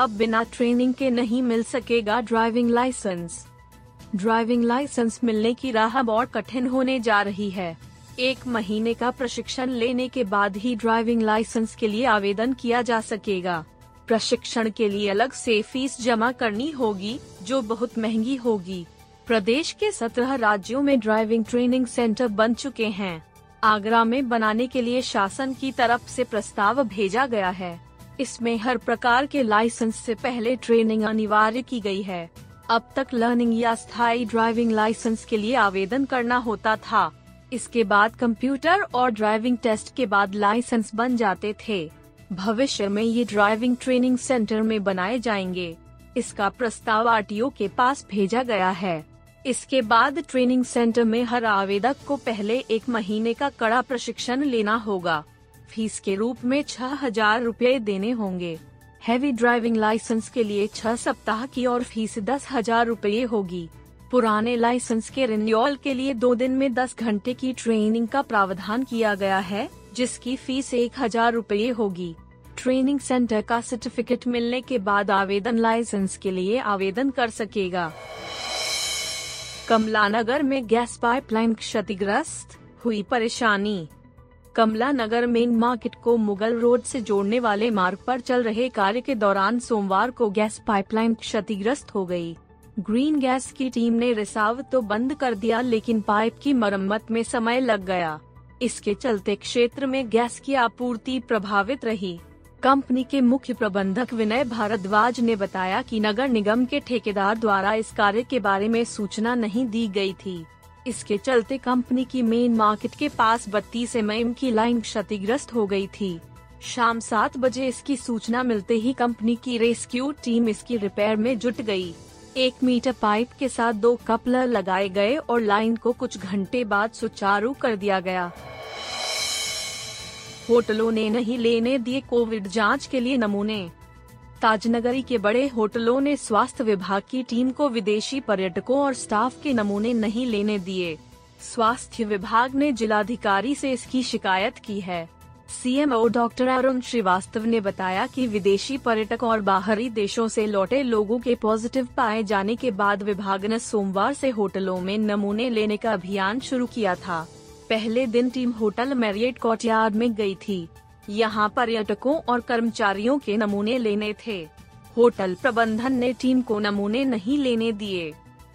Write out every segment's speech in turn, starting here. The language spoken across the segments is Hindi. अब बिना ट्रेनिंग के नहीं मिल सकेगा ड्राइविंग लाइसेंस। ड्राइविंग लाइसेंस मिलने की राह बहुत कठिन होने जा रही है। 1 महीने का प्रशिक्षण लेने के बाद ही ड्राइविंग लाइसेंस के लिए आवेदन किया जा सकेगा। प्रशिक्षण के लिए अलग से फीस जमा करनी होगी, जो बहुत महंगी होगी। प्रदेश के 17 राज्यों में ड्राइविंग ट्रेनिंग सेंटर बन चुके हैं। आगरा में बनाने के लिए शासन की तरफ से प्रस्ताव भेजा गया है। इसमें हर प्रकार के लाइसेंस से पहले ट्रेनिंग अनिवार्य की गई है। अब तक लर्निंग या स्थायी ड्राइविंग लाइसेंस के लिए आवेदन करना होता था। इसके बाद कंप्यूटर और ड्राइविंग टेस्ट के बाद लाइसेंस बन जाते थे। भविष्य में ये ड्राइविंग ट्रेनिंग सेंटर में बनाए जाएंगे। इसका प्रस्ताव RTO के पास भेजा गया है। इसके बाद ट्रेनिंग सेंटर में हर आवेदक को पहले 1 महीने का कड़ा प्रशिक्षण लेना होगा। फीस के रूप में 6,000 रूपए देने होंगे। हैवी ड्राइविंग लाइसेंस के लिए 6 सप्ताह की और फीस 10,000 रूपए होगी। पुराने लाइसेंस के रिन्यूअल के लिए 2 दिन में 10 घंटे की ट्रेनिंग का प्रावधान किया गया है, जिसकी फीस 1,000 रूपए होगी। ट्रेनिंग सेंटर का सर्टिफिकेट मिलने के बाद आवेदन लाइसेंस के लिए आवेदन कर सकेगा। कमलानगर में गैस पाइपलाइन क्षतिग्रस्त, हुई परेशानी। कमलानगर मेन मार्केट को मुगल रोड से जोड़ने वाले मार्ग पर चल रहे कार्य के दौरान सोमवार को गैस पाइपलाइन क्षतिग्रस्त हो गई। ग्रीन गैस की टीम ने रिसाव तो बंद कर दिया, लेकिन पाइप की मरम्मत में समय लग गया। इसके चलते क्षेत्र में गैस की आपूर्ति प्रभावित रही। कंपनी के मुख्य प्रबंधक विनय भारद्वाज ने बताया कि नगर निगम के ठेकेदार द्वारा इस कार्य के बारे में सूचना नहीं दी गई थी। इसके चलते कंपनी की मेन मार्केट के पास 32 MM की लाइन क्षतिग्रस्त हो गई थी। शाम 7 बजे इसकी सूचना मिलते ही कंपनी की रेस्क्यू टीम इसकी रिपेयर में जुट गई। 1 मीटर पाइप के साथ 2 कपलर लगाए गए और लाइन को कुछ घंटे बाद सुचारू कर दिया गया। होटलों ने नहीं लेने दिए कोविड जांच के लिए नमूने। ताजनगरी के बड़े होटलों ने स्वास्थ्य विभाग की टीम को विदेशी पर्यटकों और स्टाफ के नमूने नहीं लेने दिए। स्वास्थ्य विभाग ने जिलाधिकारी से इसकी शिकायत की है। CMO डॉक्टर अरुण श्रीवास्तव ने बताया कि विदेशी पर्यटक और बाहरी देशों से लौटे लोगों के पॉजिटिव पाए जाने के बाद विभाग ने सोमवार से होटलों में नमूने लेने का अभियान शुरू किया था। पहले दिन टीम होटल मैरियट कोर्टयार्ड में गई थी। यहाँ पर्यटकों और कर्मचारियों के नमूने लेने थे। होटल प्रबंधन ने टीम को नमूने नहीं लेने दिए।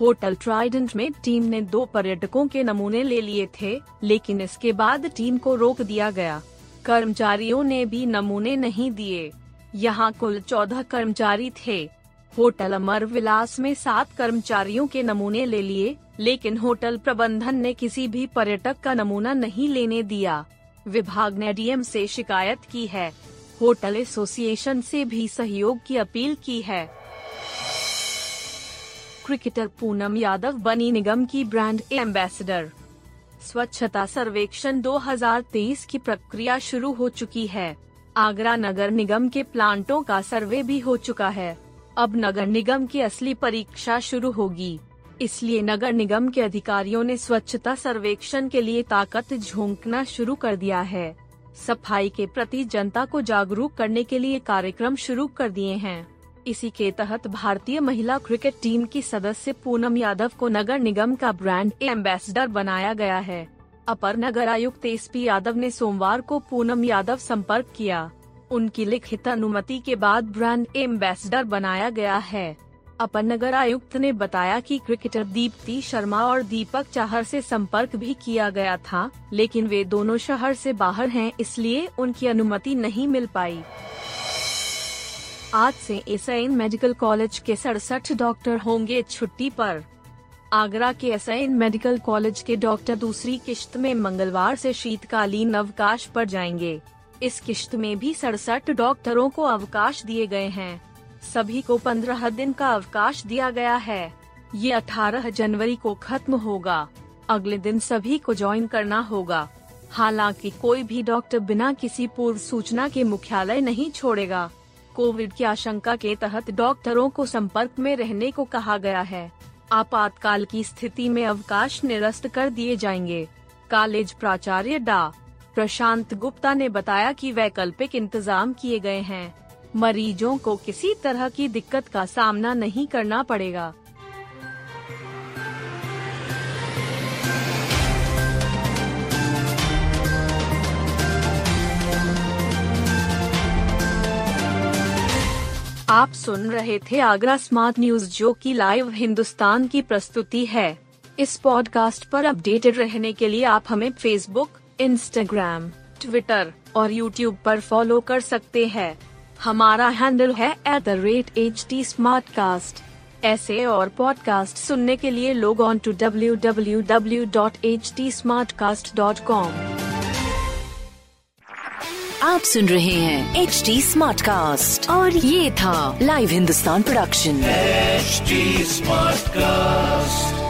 होटल ट्राइडेंट में टीम ने 2 पर्यटकों के नमूने ले लिए थे, लेकिन इसके बाद टीम को रोक दिया गया। कर्मचारियों ने भी नमूने नहीं दिए। यहाँ कुल 14 कर्मचारी थे। होटल अमर विलास में 7 कर्मचारियों के नमूने ले लिए, लेकिन होटल प्रबंधन ने किसी भी पर्यटक का नमूना नहीं लेने दिया। विभाग ने DM से शिकायत की है। होटल एसोसिएशन से भी सहयोग की अपील की है। क्रिकेटर पूनम यादव बनी निगम की ब्रांड एम्बेसडर। स्वच्छता सर्वेक्षण 2023 की प्रक्रिया शुरू हो चुकी है। आगरा नगर निगम के प्लांटों का सर्वे भी हो चुका है। अब नगर निगम की असली परीक्षा शुरू होगी, इसलिए नगर निगम के अधिकारियों ने स्वच्छता सर्वेक्षण के लिए ताकत झोंकना शुरू कर दिया है। सफाई के प्रति जनता को जागरूक करने के लिए कार्यक्रम शुरू कर दिए हैं। इसी के तहत भारतीय महिला क्रिकेट टीम की सदस्य पूनम यादव को नगर निगम का ब्रांड एम्बेसडर बनाया गया है। अपर नगर आयुक्त SP यादव ने सोमवार को पूनम यादव संपर्क किया। उनकी लिखित अनुमति के बाद ब्रांड एम्बेसडर बनाया गया है। अपर नगर आयुक्त ने बताया कि क्रिकेटर दीप्ति शर्मा और दीपक चाहर से संपर्क भी किया गया था, लेकिन वे दोनों शहर से बाहर हैं, इसलिए उनकी अनुमति नहीं मिल पाई। आज से एसएन मेडिकल कॉलेज के 67 डॉक्टर होंगे छुट्टी पर। आगरा के एसएन मेडिकल कॉलेज के डॉक्टर दूसरी किश्त में मंगलवार से शीतकालीन अवकाश पर जाएंगे। इस किश्त में भी 67 डॉक्टरों को अवकाश दिए गए हैं। सभी को 15 दिन का अवकाश दिया गया है। ये 18 जनवरी को खत्म होगा। अगले दिन सभी को ज्वाइन करना होगा। हालांकि कोई भी डॉक्टर बिना किसी पूर्व सूचना के मुख्यालय नहीं छोड़ेगा। कोविड की आशंका के तहत डॉक्टरों को संपर्क में रहने को कहा गया है। आपातकाल की स्थिति में अवकाश निरस्त कर दिए जाएंगे। कॉलेज प्राचार्य डा. प्रशांत गुप्ता ने बताया कि वैकल्पिक इंतजाम किए गए हैं। मरीजों को किसी तरह की दिक्कत का सामना नहीं करना पड़ेगा। आप सुन रहे थे आगरा स्मार्ट न्यूज, जो की लाइव हिंदुस्तान की प्रस्तुति है। इस पॉडकास्ट पर अपडेटेड रहने के लिए आप हमें फेसबुक, इंस्टाग्राम, ट्विटर और यूट्यूब पर फॉलो कर सकते हैं। हमारा हैंडल है @HT Smartcast। ऐसे और पॉडकास्ट सुनने के लिए लॉग ऑन टू www.htsmartcast.com। आप सुन रहे हैं HT Smartcast और ये था live Hindustan production HT Smartcast।